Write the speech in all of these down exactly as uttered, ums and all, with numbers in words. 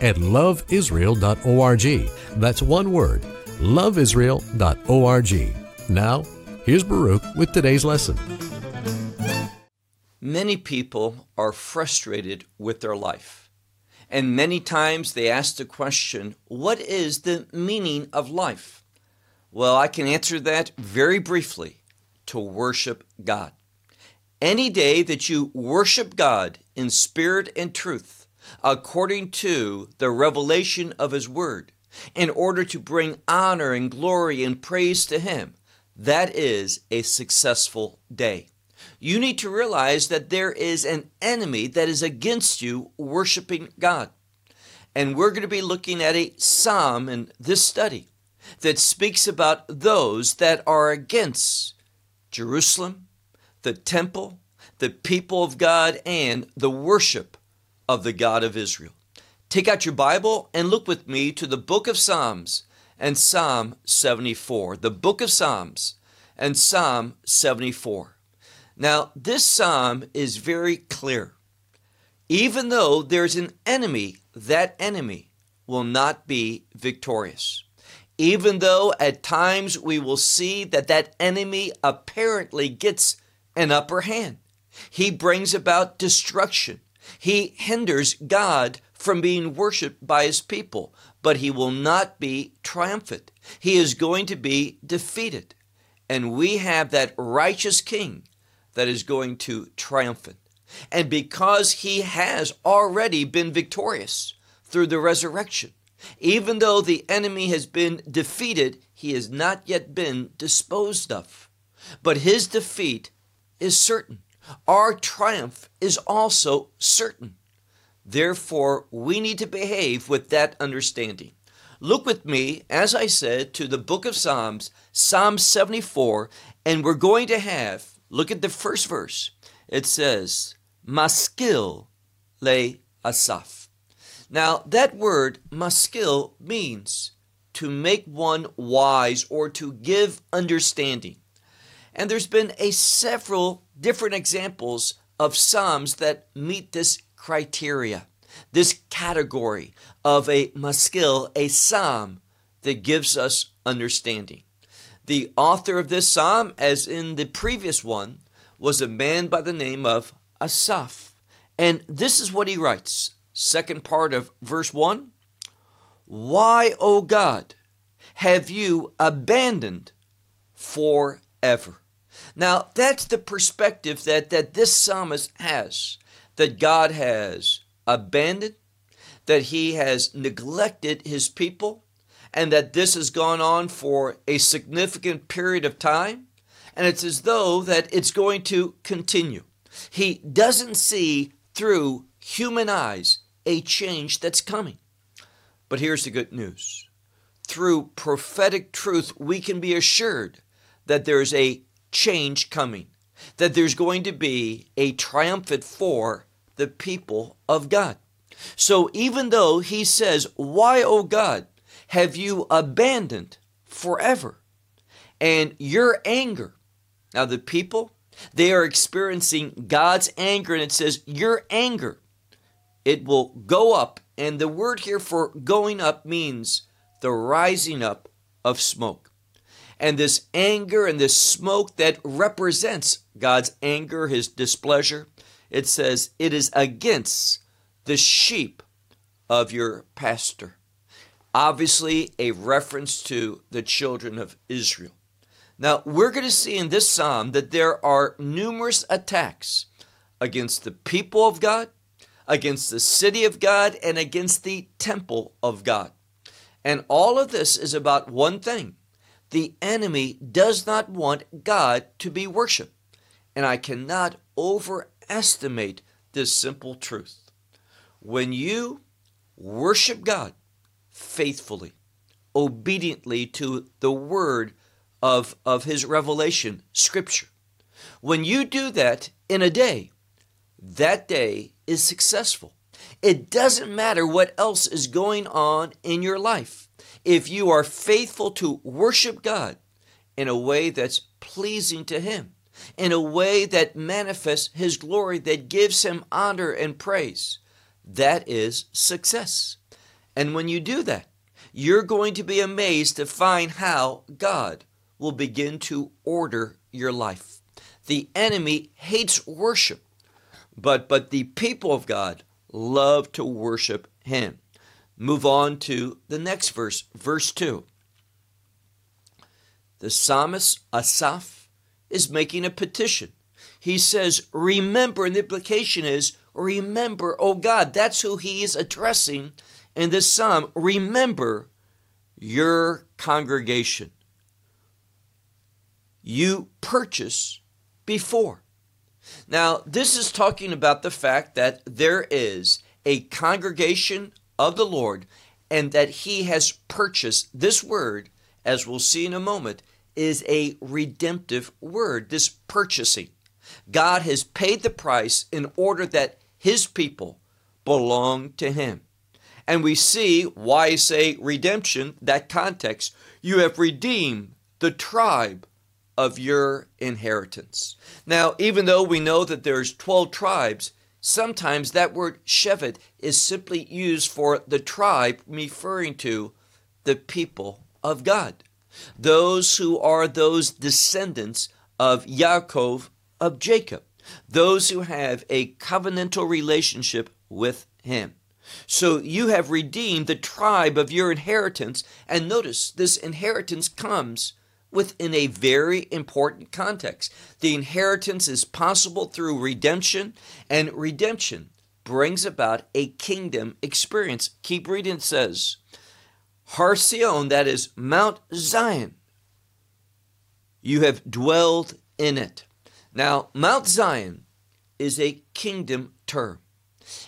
at love israel dot org. That's one word, love israel dot org. Now, here's Baruch with today's lesson. Many people are frustrated with their life, and many times they ask the question, what is the meaning of life? Well, I can answer that very briefly: to worship God. Any day that you worship God in spirit and truth, according to the revelation of His Word, in order to bring honor and glory and praise to Him, that is a successful day. You need to realize that there is an enemy that is against you worshiping God. And we're going to be looking at a psalm in this study that speaks about those that are against Jerusalem, the temple, the people of God, and the worship of the God of Israel. Take out your Bible and look with me to the book of Psalms and Psalm seventy-four. The book of Psalms and Psalm seventy-four. Now, this psalm is very clear. Even though there's an enemy, that enemy will not be victorious. Even though at times we will see that that enemy apparently gets an upper hand. He brings about destruction. He hinders God from being worshiped by His people, but He will not be triumphant. He is going to be defeated. And we have that righteous King that is going to triumph. And because He has already been victorious through the resurrection, even though the enemy has been defeated, he has not yet been disposed of. But his defeat is certain. Our triumph is also certain. Therefore, we need to behave with that understanding. Look with me, as I said, to the book of Psalms, Psalm seventy-four, and we're going to have, look at the first verse. It says, Maskil le Asaph. Now, that word, maskil, means to make one wise or to give understanding. And there's been a several different examples of psalms that meet this criteria, this category of a maskil, a psalm that gives us understanding. The author of this psalm, as in the previous one, was a man by the name of Asaph. And this is what he writes. Second part of verse one, why, O God, have you abandoned forever? Now, that's the perspective that, that this psalmist has, that God has abandoned, that He has neglected His people, and that this has gone on for a significant period of time, and it's as though that it's going to continue. He doesn't see through human eyes a change that's coming. But here's the good news. Through prophetic truth, we can be assured that there's a change coming, that there's going to be a triumphant for the people of God. So even though he says, why, O God, have you abandoned forever? And your anger. Now the people, they are experiencing God's anger, and it says, your anger, it will go up. And the word here for going up means the rising up of smoke. And this anger and this smoke that represents God's anger, His displeasure, it says it is against the sheep of your pastor. Obviously a reference to the children of Israel. Now we're going to see in this psalm that there are numerous attacks against the people of God, against the city of God, and against the temple of God. And all of this is about one thing. The enemy does not want God to be worshiped. And I cannot overestimate this simple truth. When you worship God, faithfully, obediently to the word of, of his revelation, Scripture. When you do that in a day, that day is successful. It doesn't matter what else is going on in your life. If you are faithful to worship God in a way that's pleasing to him, in a way that manifests his glory, that gives him honor and praise, that is success. And when you do that, you're going to be amazed to find how God will begin to order your life. The enemy hates worship, but, but the people of God love to worship him. Move on to the next verse, verse two. The psalmist Asaph is making a petition. He says, remember, and the implication is, remember, oh God, that's who he is addressing in this psalm. Remember your congregation you purchased before. Now, this is talking about the fact that there is a congregation of the Lord and that he has purchased. This word, as we'll see in a moment, is a redemptive word, this purchasing. God has paid the price in order that his people belong to him. And we see why I say redemption, that context. You have redeemed the tribe of your inheritance. Now, even though we know that there's twelve tribes, sometimes that word shevet is simply used for the tribe, referring to the people of God, those who are those descendants of Yaakov, of Jacob, those who have a covenantal relationship with him. So you have redeemed the tribe of your inheritance, and notice this inheritance comes within a very important context. The inheritance is possible through redemption, and redemption brings about a kingdom experience. Keep reading, it says, Har Zion, that is Mount Zion, you have dwelled in it. Now, Mount Zion is a kingdom term,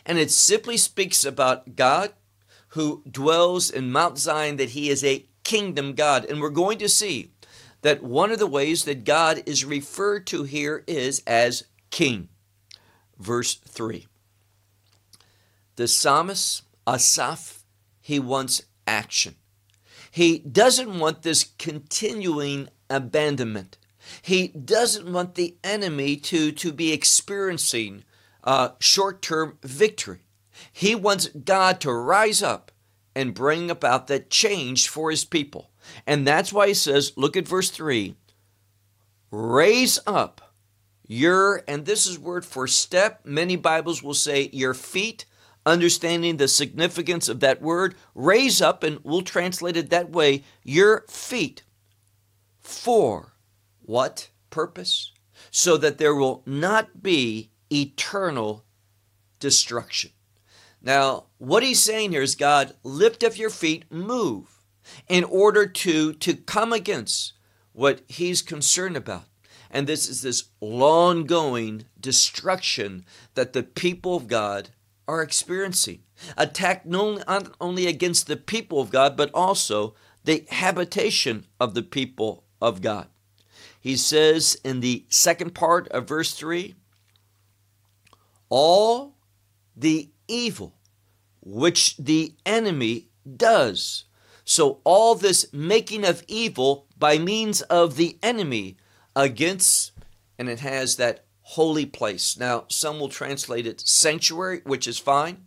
and it simply speaks about God who dwells in Mount Zion, that he is a kingdom God. And we're going to see that one of the ways that God is referred to here is as king. Verse three. The psalmist, Asaph, he wants action. He doesn't want this continuing abandonment. He doesn't want the enemy to, to be experiencing uh, short-term victory. He wants God to rise up and bring about that change for his people. And that's why he says, look at verse three, raise up your, and this is word for step, many Bibles will say your feet, understanding the significance of that word, raise up, and we'll translate it that way, your feet, for what purpose? So that there will not be eternal destruction. Now, what he's saying here is, God, lift up your feet, move, in order to, to come against what he's concerned about. And this is this long-going destruction that the people of God are experiencing. Attack not only against the people of God, but also the habitation of the people of God. He says in the second part of verse three, all the evil which the enemy does. So all this making of evil by means of the enemy against, and it has that holy place. Now, some will translate it sanctuary, which is fine,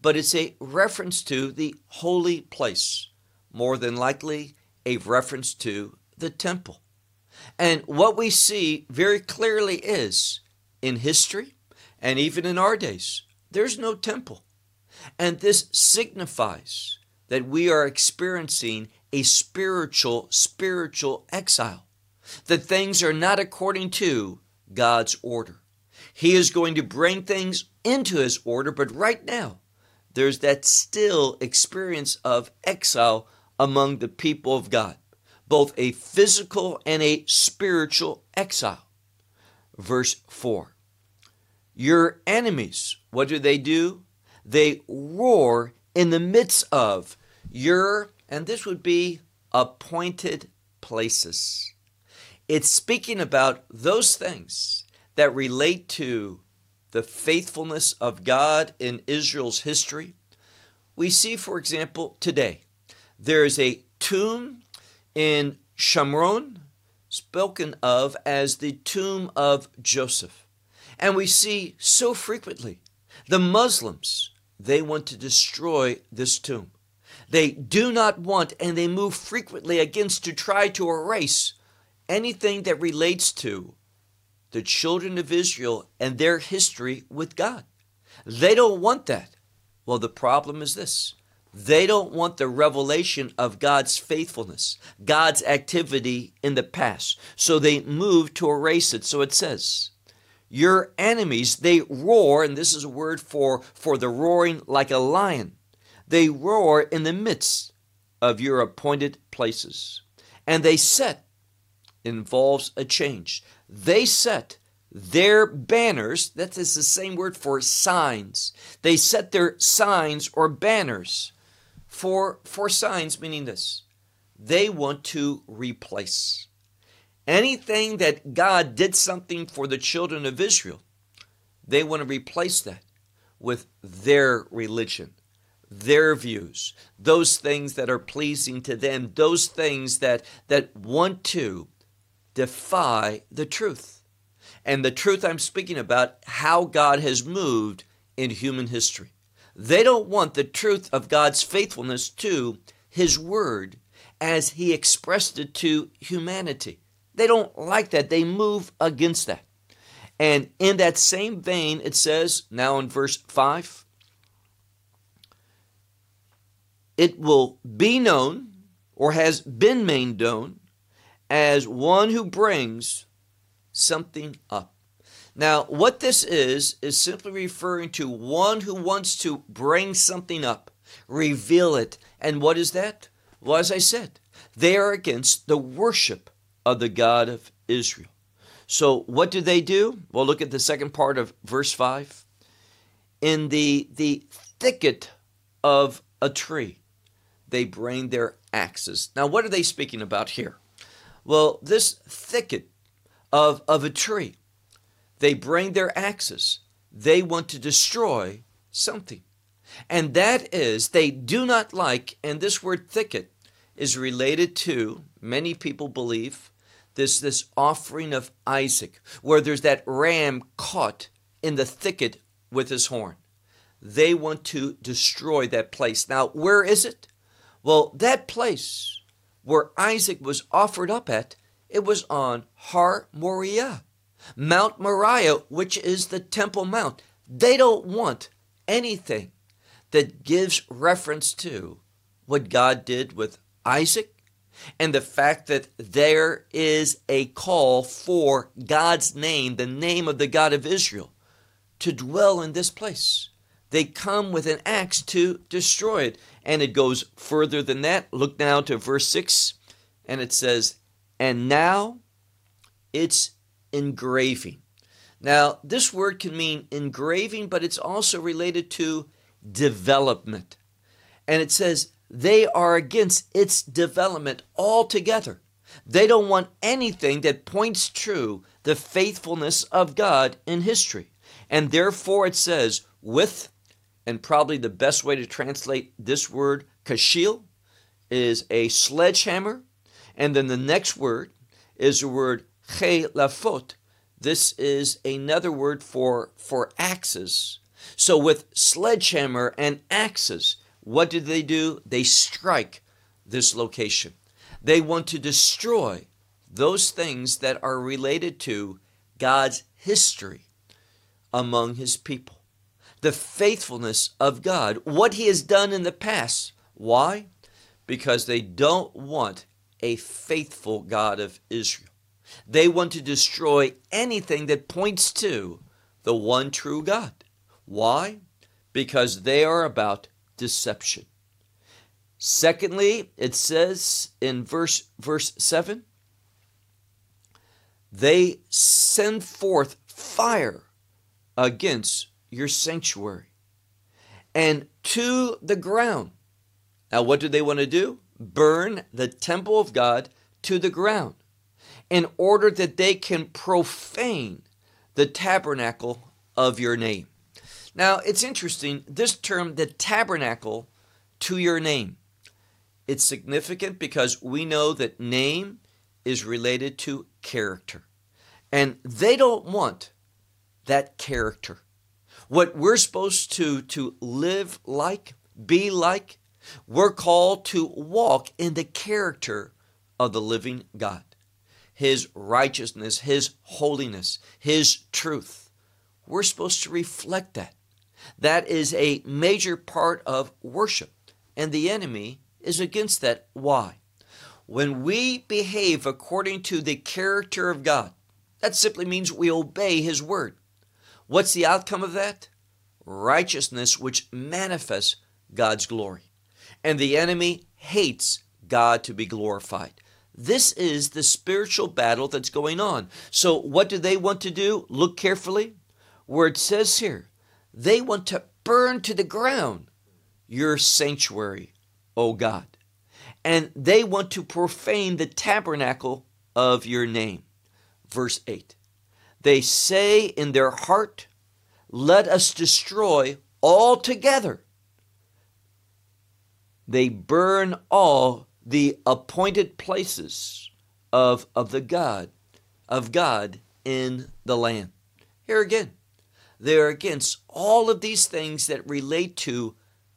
but it's a reference to the holy place, more than likely a reference to the temple. And what we see very clearly is in history, and even in our days, there's no temple. And this signifies that we are experiencing a spiritual, spiritual exile, that things are not according to God's order. He is going to bring things into his order, but right now, there's that still experience of exile among the people of God, both a physical and a spiritual exile. Verse four, your enemies, what do they do? They roar in the midst of your, and this would be appointed places. It's speaking about those things that relate to the faithfulness of God in Israel's history. We see, for example, today, there is a tomb in Shomron, spoken of as the tomb of Joseph. And we see so frequently the Muslims, they want to destroy this tomb. They do not want, and they move frequently against to try to erase anything that relates to the children of Israel and their history with God. They don't want that. Well, the problem is this. They don't want the revelation of God's faithfulness, God's activity in the past. So they move to erase it. So it says, your enemies, they roar, and this is a word for, for the roaring like a lion. They roar in the midst of your appointed places. And they set, involves a change. They set their banners, that is the same word for signs. They set their signs or banners. For, for signs, meaning this, they want to replace anything that God did something for the children of Israel. They want to replace that with their religion, their views, those things that are pleasing to them, those things that, that want to defy the truth. And the truth I'm speaking about, how God has moved in human history. They don't want the truth of God's faithfulness to his word as he expressed it to humanity. They don't like that. They move against that. And in that same vein, it says now in verse five, it will be known or has been made known as one who brings something up. Now, what this is, is simply referring to one who wants to bring something up, reveal it. And what is that? Well, as I said, they are against the worship of the God of Israel. So what do they do? Well, look at the second part of verse five. In the, the thicket of a tree, they bring their axes. Now, what are they speaking about here? Well, this thicket of, of a tree, they bring their axes. They want to destroy something. And that is, they do not like, and this word thicket is related to, many people believe, this, this offering of Isaac, where there's that ram caught in the thicket with his horn. They want to destroy that place. Now, where is it? Well, that place where Isaac was offered up at, it was on Har Moriah, Mount Moriah, which is the Temple Mount. They don't want anything that gives reference to what God did with Isaac and the fact that there is a call for God's name, the name of the God of Israel, to dwell in this place. They come with an axe to destroy it. And it goes further than that. Look now to verse six, and it says, and now it's engraving. Now, this word can mean engraving, but it's also related to development. And it says they are against its development altogether. They don't want anything that points to the faithfulness of God in history. And therefore it says with, and probably the best way to translate this word, kashil, is a sledgehammer. And then the next word is the word chelafot. This is another word for, for axes. So with sledgehammer and axes, what do they do? They strike this location. They want to destroy those things that are related to God's history among his people, the faithfulness of God, what he has done in the past. Why? Because they don't want a faithful God of Israel. They want to destroy anything that points to the one true God. Why? Because they are about deception. Secondly, it says in verse verse seven, they send forth fire against your sanctuary, and to the ground Now, what do they want to do? Burn the temple of God to the ground in order that they can profane the tabernacle of your name. Now, it's interesting, this term, the tabernacle to your name, it's significant because we know that name is related to character. And they don't want that character. What we're supposed to, to live like, be like, we're called to walk in the character of the living God. His righteousness, His holiness, His truth. We're supposed to reflect that. That is a major part of worship. And the enemy is against that. Why? When we behave according to the character of God, that simply means we obey His word. What's the outcome of that? Righteousness, which manifests God's glory. And the enemy hates God to be glorified. This is the spiritual battle that's going on. So what do they want to do? Look carefully where it says here. They want to burn to the ground your sanctuary, O God. And they want to profane the tabernacle of your name. Verse eight. They say in their heart, let us destroy altogether. They burn all the appointed places of, of the God, of God in the land. Here again, they're against all of these things that relate to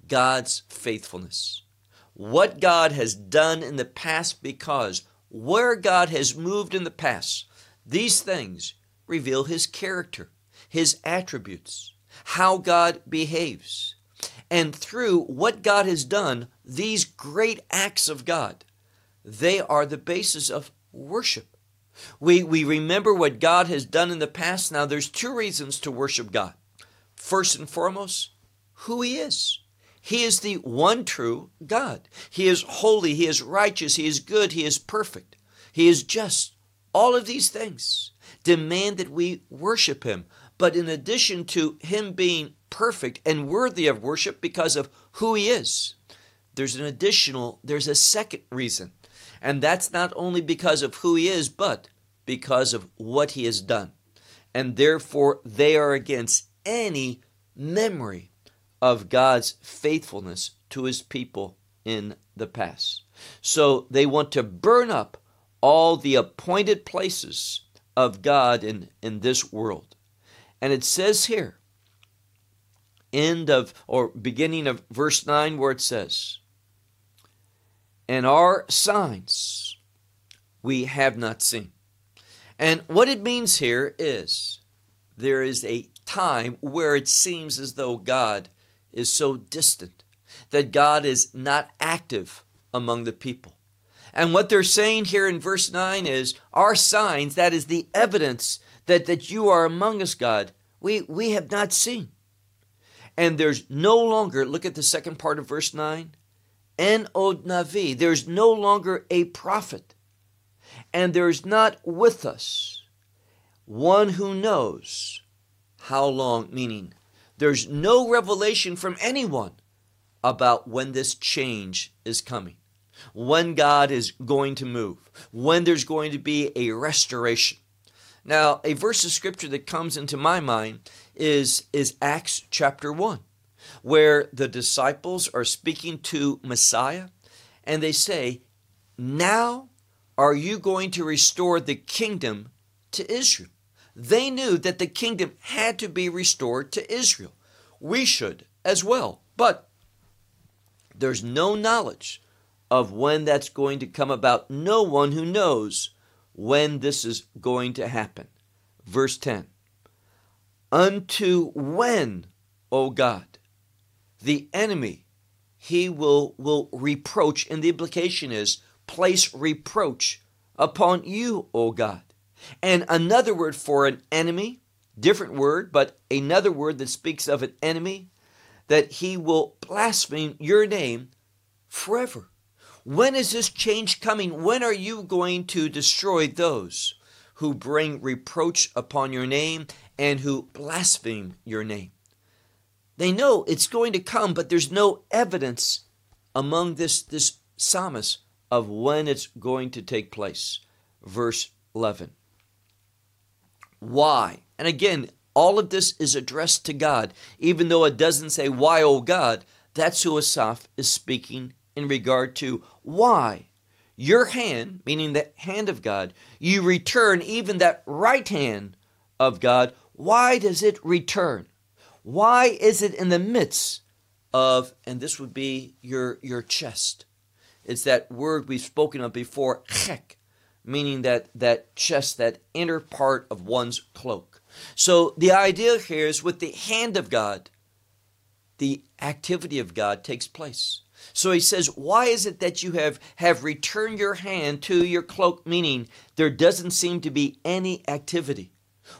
God's faithfulness. What God has done in the past, because where God has moved in the past, these things reveal His character, His attributes, how God behaves. And through what God has done, these great acts of God, they are the basis of worship. We, we remember what God has done in the past. Now, there's two reasons to worship God. First and foremost, who He is. He is the one true God. He is holy. He is righteous. He is good. He is perfect. He is just. All of these things demand that we worship Him. But in addition to Him being perfect and worthy of worship because of who He is, there's an additional, there's a second reason. And that's not only because of who He is, but because of what He has done. And therefore, they are against any memory of God's faithfulness to His people in the past. So they want to burn up all the appointed places of God in, in this world. And it says here, end of, or beginning of verse nine, where it says, and our signs we have not seen. And what it means here is there is a time where it seems as though God is so distant that God is not active among the people. And what they're saying here in verse nine is, our signs, that is the evidence that, that you are among us, God, we, we have not seen. And there's no longer, look at the second part of verse nine, en od navi, there's no longer a prophet, and there's not with us one who knows how long, meaning there's no revelation from anyone about when this change is coming, when God is going to move, when there's going to be a restoration. Now, a verse of scripture that comes into my mind is, is Acts chapter one, where the disciples are speaking to Messiah, and they say, now are you going to restore the kingdom to Israel? They knew that the kingdom had to be restored to Israel. We should as well, but there's no knowledge of when that's going to come about. No one who knows when this is going to happen. Verse ten, unto when, O God, the enemy, he will, will reproach, and the implication is place reproach upon you, O God. And another word for an enemy, different word, but another word that speaks of an enemy, that he will blaspheme your name forever. When is this change coming? When are you going to destroy those who bring reproach upon your name and who blaspheme your name? They know it's going to come, but there's no evidence among this, this psalmist of when it's going to take place. Verse eleven. Why? And again, all of this is addressed to God. Even though it doesn't say, why, O God, that's who Asaph is speaking in regard to. Why? Your hand, meaning the hand of God, you return, even that right hand of God. Why does it return? Why is it in the midst of, and this would be your, your chest. It's that word we've spoken of before, chek, meaning that, that chest, that inner part of one's cloak. So the idea here is with the hand of God, the activity of God takes place. So he says, why is it that you have, have returned your hand to your cloak? Meaning there doesn't seem to be any activity.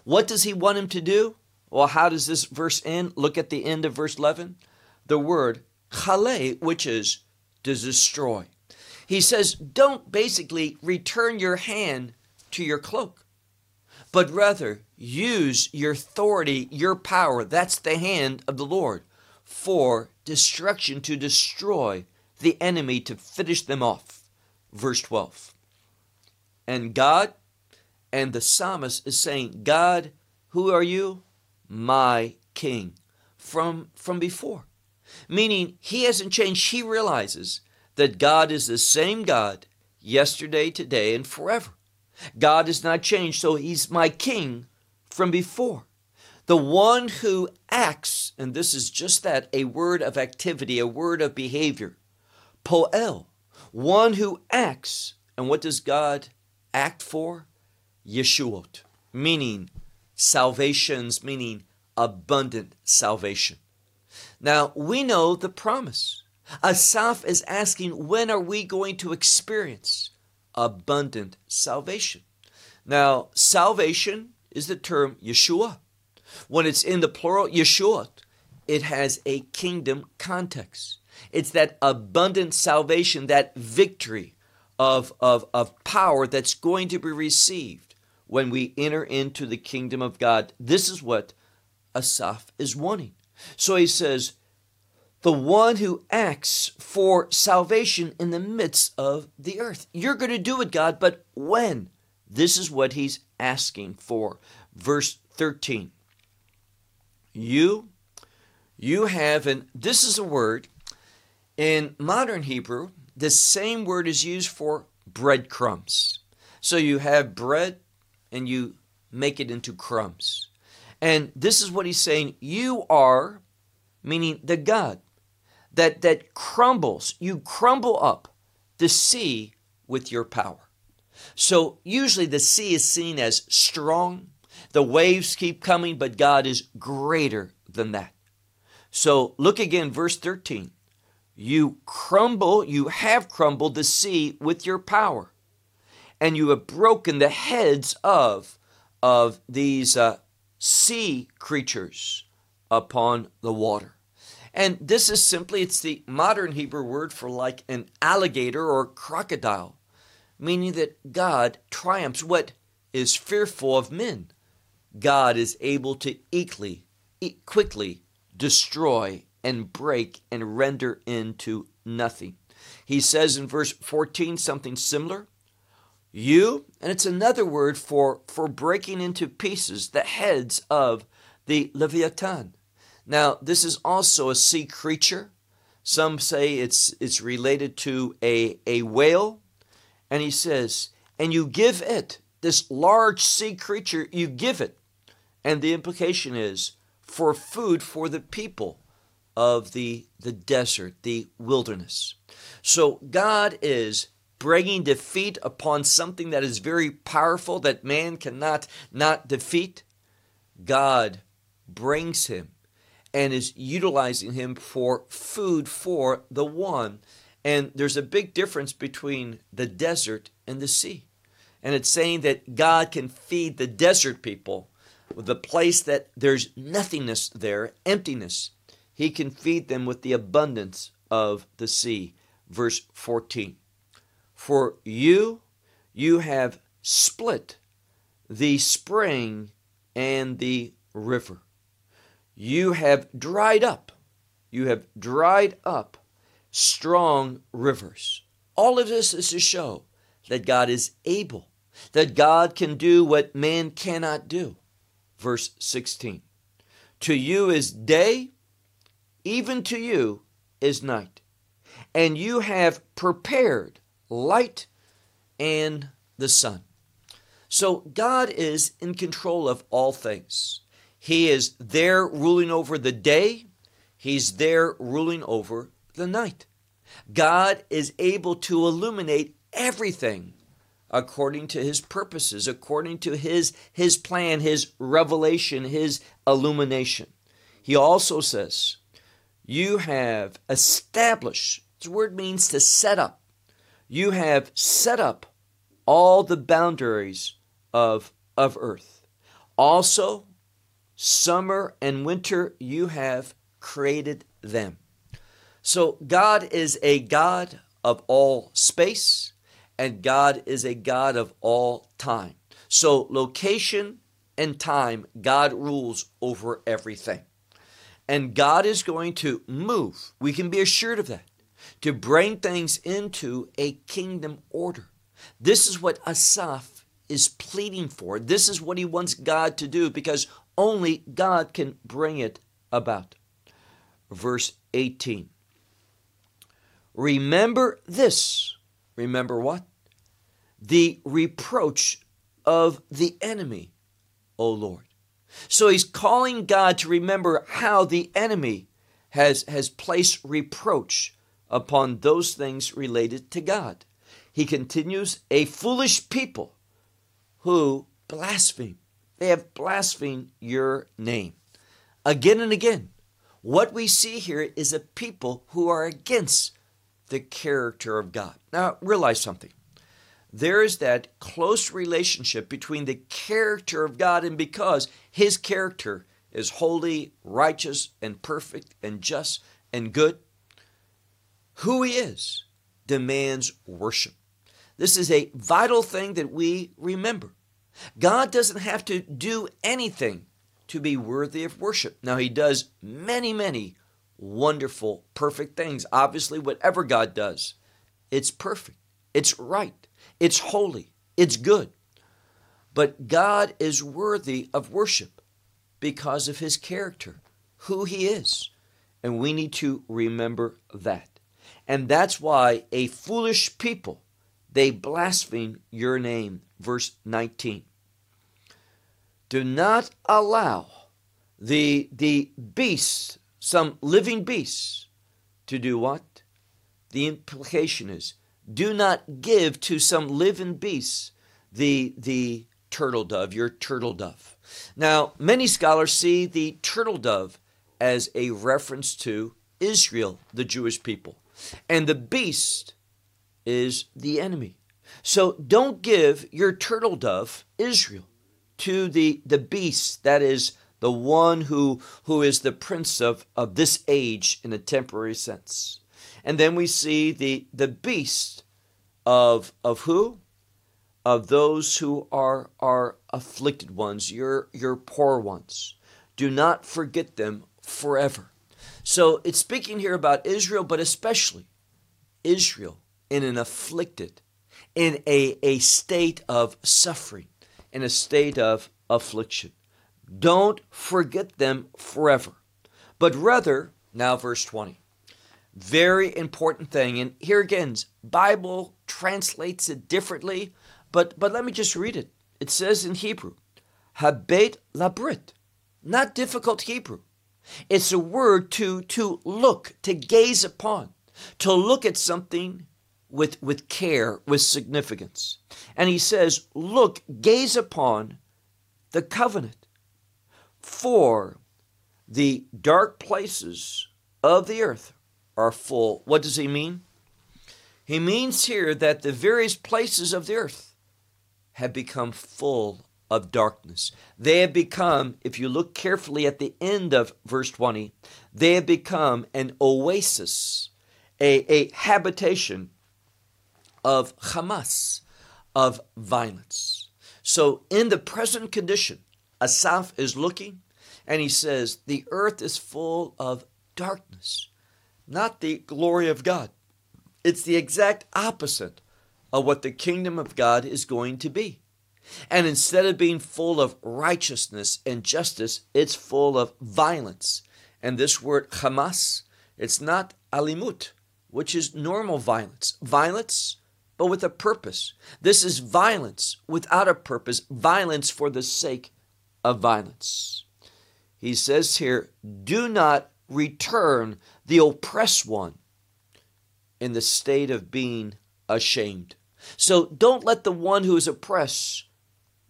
What does he want him to do? Well, how does this verse end? Look at the end of verse eleven. The word chale, which is to destroy. He says, don't basically return your hand to your cloak, but rather use your authority, your power, that's the hand of the Lord, for destruction, to destroy the enemy, to finish them off. Verse twelve. And God, and the psalmist is saying, God, who are you? My king, from, from before. Meaning he hasn't changed. He realizes that God is the same God yesterday, today, and forever. God has not changed, so he's my king from before. The one who acts, and this is just that, a word of activity, a word of behavior. Poel, one who acts. And what does God act for? Yeshuot, meaning salvations, meaning abundant salvation. Now, we know the promise. Asaph is asking, when are we going to experience abundant salvation? Now, salvation is the term Yeshua. When it's in the plural, Yeshua, it has a kingdom context. It's that abundant salvation, that victory of, of, of power that's going to be received when we enter into the kingdom of God. This is what Asaph is wanting. So he says, the one who acts for salvation in the midst of the earth. You're going to do it, God, but when? This is what he's asking for. Verse thirteen. You, you have, and this is a word, in modern Hebrew, the same word is used for breadcrumbs. So you have bread and you make it into crumbs. And this is what he's saying, you are, meaning the God, that, that crumbles, you crumble up the sea with your power. So usually the sea is seen as strong, the waves keep coming, but God is greater than that. So look again, verse thirteen, you crumble, you have crumbled the sea with your power, and you have broken the heads of, of these uh, sea creatures upon the water. And this is simply, it's the modern Hebrew word for like an alligator or crocodile, meaning that God triumphs. What is fearful of men, God is able to equally, quickly destroy and break and render into nothing. He says in verse fourteen something similar. You, and it's another word for, for breaking into pieces the heads of the Leviathan. Now, this is also a sea creature. Some say it's it's related to a, a whale. And he says, and you give it, this large sea creature, you give it. And the implication is for food for the people of the, the desert, the wilderness. So God is bringing defeat upon something that is very powerful, that man cannot not defeat. God brings him and is utilizing him for food for the one. And there's a big difference between the desert and the sea. And it's saying that God can feed the desert people, the place that there's nothingness there, emptiness. He can feed them with the abundance of the sea. Verse fourteen. For you, you have split the spring and the river. You have dried up. You have dried up strong rivers. All of this is to show that God is able, that God can do what man cannot do. Verse sixteen, to you is day, even to you is night, and you have prepared light and the sun. So God is in control of all things. He is there ruling over the day. He's there ruling over the night. God is able to illuminate everything according to his purposes, according to his, his plan, his revelation, his illumination. He also says, you have established, this word means to set up. You have set up all the boundaries of, of earth. Also, summer and winter, you have created them. So God is a God of all space, and God is a God of all time. So location and time, God rules over everything. And God is going to move, we can be assured of that, to bring things into a kingdom order. This is what Asaph is pleading for. This is what he wants God to do, because only God can bring it about. Verse eighteen. Remember this. Remember what? The reproach of the enemy, O Lord. So he's calling God to remember how the enemy has, has placed reproach upon those things related to God. He continues, a foolish people who blaspheme. They have blasphemed your name. Again and again, what we see here is a people who are against the character of God. Now, realize something. There is that close relationship between the character of God, and because his character is holy, righteous, and perfect, and just, and good, who he is demands worship. This is a vital thing that we remember. God doesn't have to do anything to be worthy of worship. Now, he does many, many wonderful, perfect things. Obviously, whatever God does, it's perfect, it's right, it's holy, it's good. But God is worthy of worship because of his character, who he is. And we need to remember that. And that's why a foolish people, they blaspheme your name. Verse nineteen. Do not allow the, the beasts, some living beasts, to do what? The implication is, do not give to some living beasts the, the turtle dove, your turtle dove. Now, many scholars see the turtle dove as a reference to Israel, the Jewish people. And the beast is the enemy. So don't give your turtle dove, Israel, to the, the beast, that is the one who, who is the prince of, of this age in a temporary sense. And then we see the, the beast of, of who? Of those who are, are afflicted ones, your, your poor ones. Do not forget them forever. So it's speaking here about Israel, but especially Israel in an afflicted, in a, a state of suffering, in a state of affliction. Don't forget them forever, but rather, now verse twenty, very important thing. And here again, Bible translates it differently, but, but let me just read it. It says in Hebrew, habet labrit, not difficult Hebrew. It's a word to, to look, to gaze upon, to look at something with, with care, with significance. And he says, look, gaze upon the covenant, for the dark places of the earth are full. What does he mean? He means here that the various places of the earth have become full of darkness. They have become, if you look carefully at the end of verse twenty, they have become an oasis, a, a habitation of Hamas, of violence. So in the present condition, Asaph is looking and he says, the earth is full of darkness. not the glory of God. It's the exact opposite of what the kingdom of God is going to be. And instead of being full of righteousness and justice, it's full of violence. And this word Hamas, it's not alimut, which is normal violence. Violence, but with a purpose. This is violence without a purpose. Violence for the sake of violence. He says here, do not return the oppressed one in the state of being ashamed. So don't let the one who is oppressed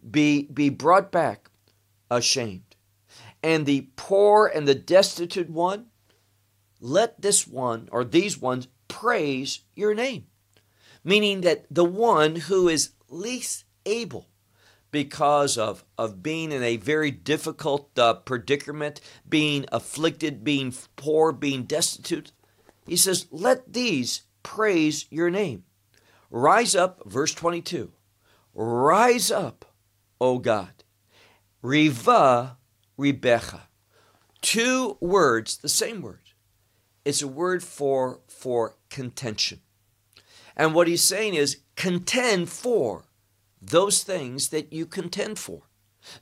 be, be brought back ashamed. And the poor and the destitute one, let this one or these ones praise your name. Meaning that the one who is least able because of, of being in a very difficult uh, predicament, being afflicted, being poor, being destitute, he says, let these praise your name. Rise up, verse twenty-two, rise up, O God, Riva, Rebecha. Two words, the same word. It's a word for, for contention. And what he's saying is contend for those things that you contend for,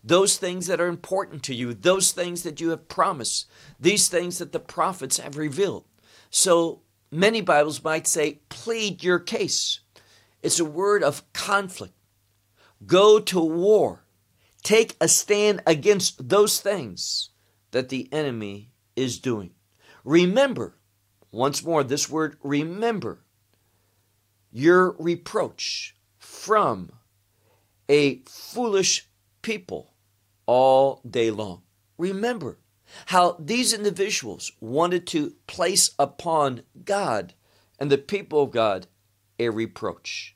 those things that are important to you, those things that you have promised, these things that the prophets have revealed. So many Bibles might say, plead your case. It's a word of conflict. Go to war. Take a stand against those things that the enemy is doing. Remember, once more, this word remember, your reproach from a foolish people all day long. Remember how these individuals wanted to place upon God and the people of God a reproach.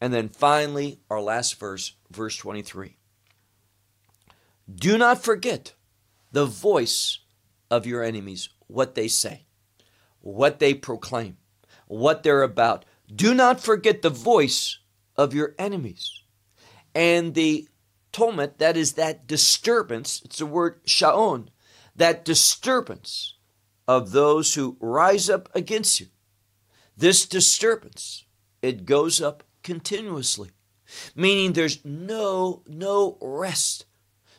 And then finally, our last verse, verse twenty-three. Do not forget the voice of your enemies, what they say, what they proclaim, what they're about. Do not forget the voice of your enemies. And the tumult, that is that disturbance, it's the word sha'on, that disturbance of those who rise up against you. This disturbance, it goes up continuously, meaning there's no, no rest,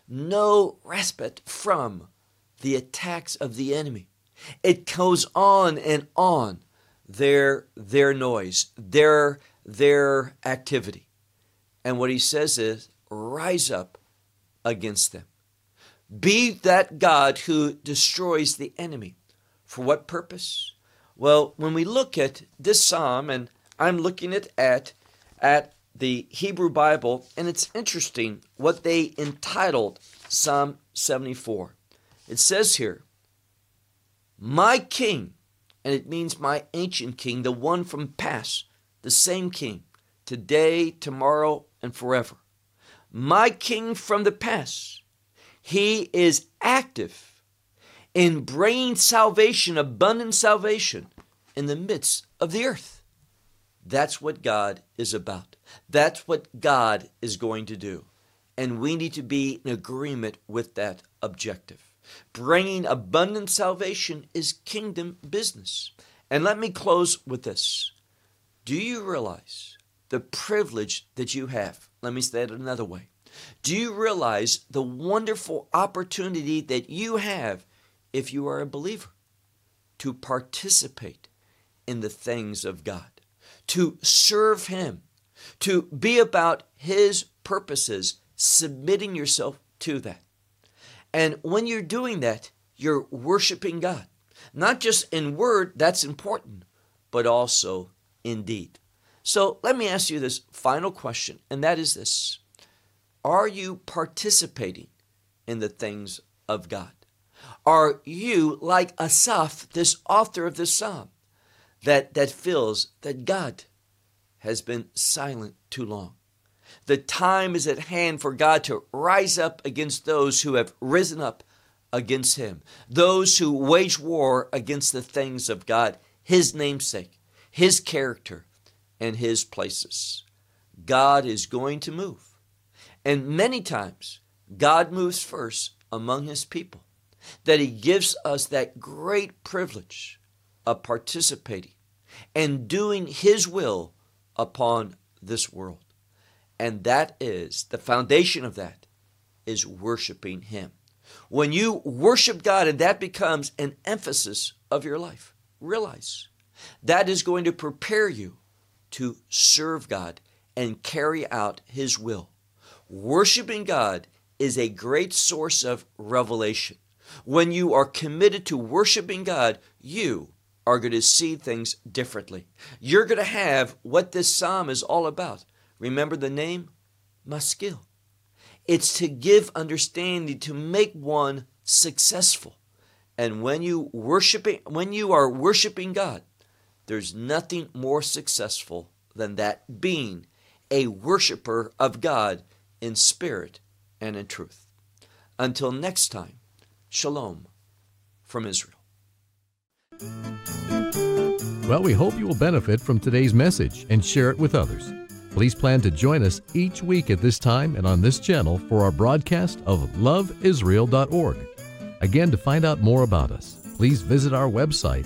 no respite from the attacks of the enemy. It goes on and on. Their, their noise, their, their activity. And what he says is, rise up against them. Be that God who destroys the enemy. For what purpose? Well, when we look at this psalm, and I'm looking at, at, at the Hebrew Bible, and it's interesting what they entitled Psalm seventy-four. It says here, my king, and it means my ancient king, the one from past, the same king, today, tomorrow, and forever. My king from the past, he is active in bringing salvation, abundant salvation, in the midst of the earth. That's what God is about. That's what God is going to do. And we need to be in agreement with that objective. Bringing abundant salvation is kingdom business. And let me close with this. Do you realize the privilege that you have? Let me say it another way. Do you realize the wonderful opportunity that you have if you are a believer to participate in the things of God, to serve Him, to be about His purposes, submitting yourself to that? And when you're doing that, you're worshiping God. Not just in word, that's important, but also in deed. So let me ask you this final question, and that is this. Are you participating in the things of God? Are you like Asaph, this author of this psalm, that, that feels that God has been silent too long? The time is at hand for God to rise up against those who have risen up against Him, those who wage war against the things of God, His namesake, His character, and His places. God is going to move. And many times, God moves first among His people, that He gives us that great privilege of participating and doing His will upon this world. And that is, the foundation of that is worshiping Him. When you worship God and that becomes an emphasis of your life, realize that is going to prepare you to serve God and carry out His will. Worshiping God is a great source of revelation. When you are committed to worshiping God, you are going to see things differently. You're going to have what this psalm is all about. Remember the name? Maskil. It's to give understanding, to make one successful. And when you worshiping, when you are worshiping God, there's nothing more successful than that, being a worshiper of God in spirit and in truth. Until next time, shalom from Israel. Well, we hope you will benefit from today's message and share it with others. Please plan to join us each week at this time and on this channel for our broadcast of love israel dot org. Again, to find out more about us, please visit our website,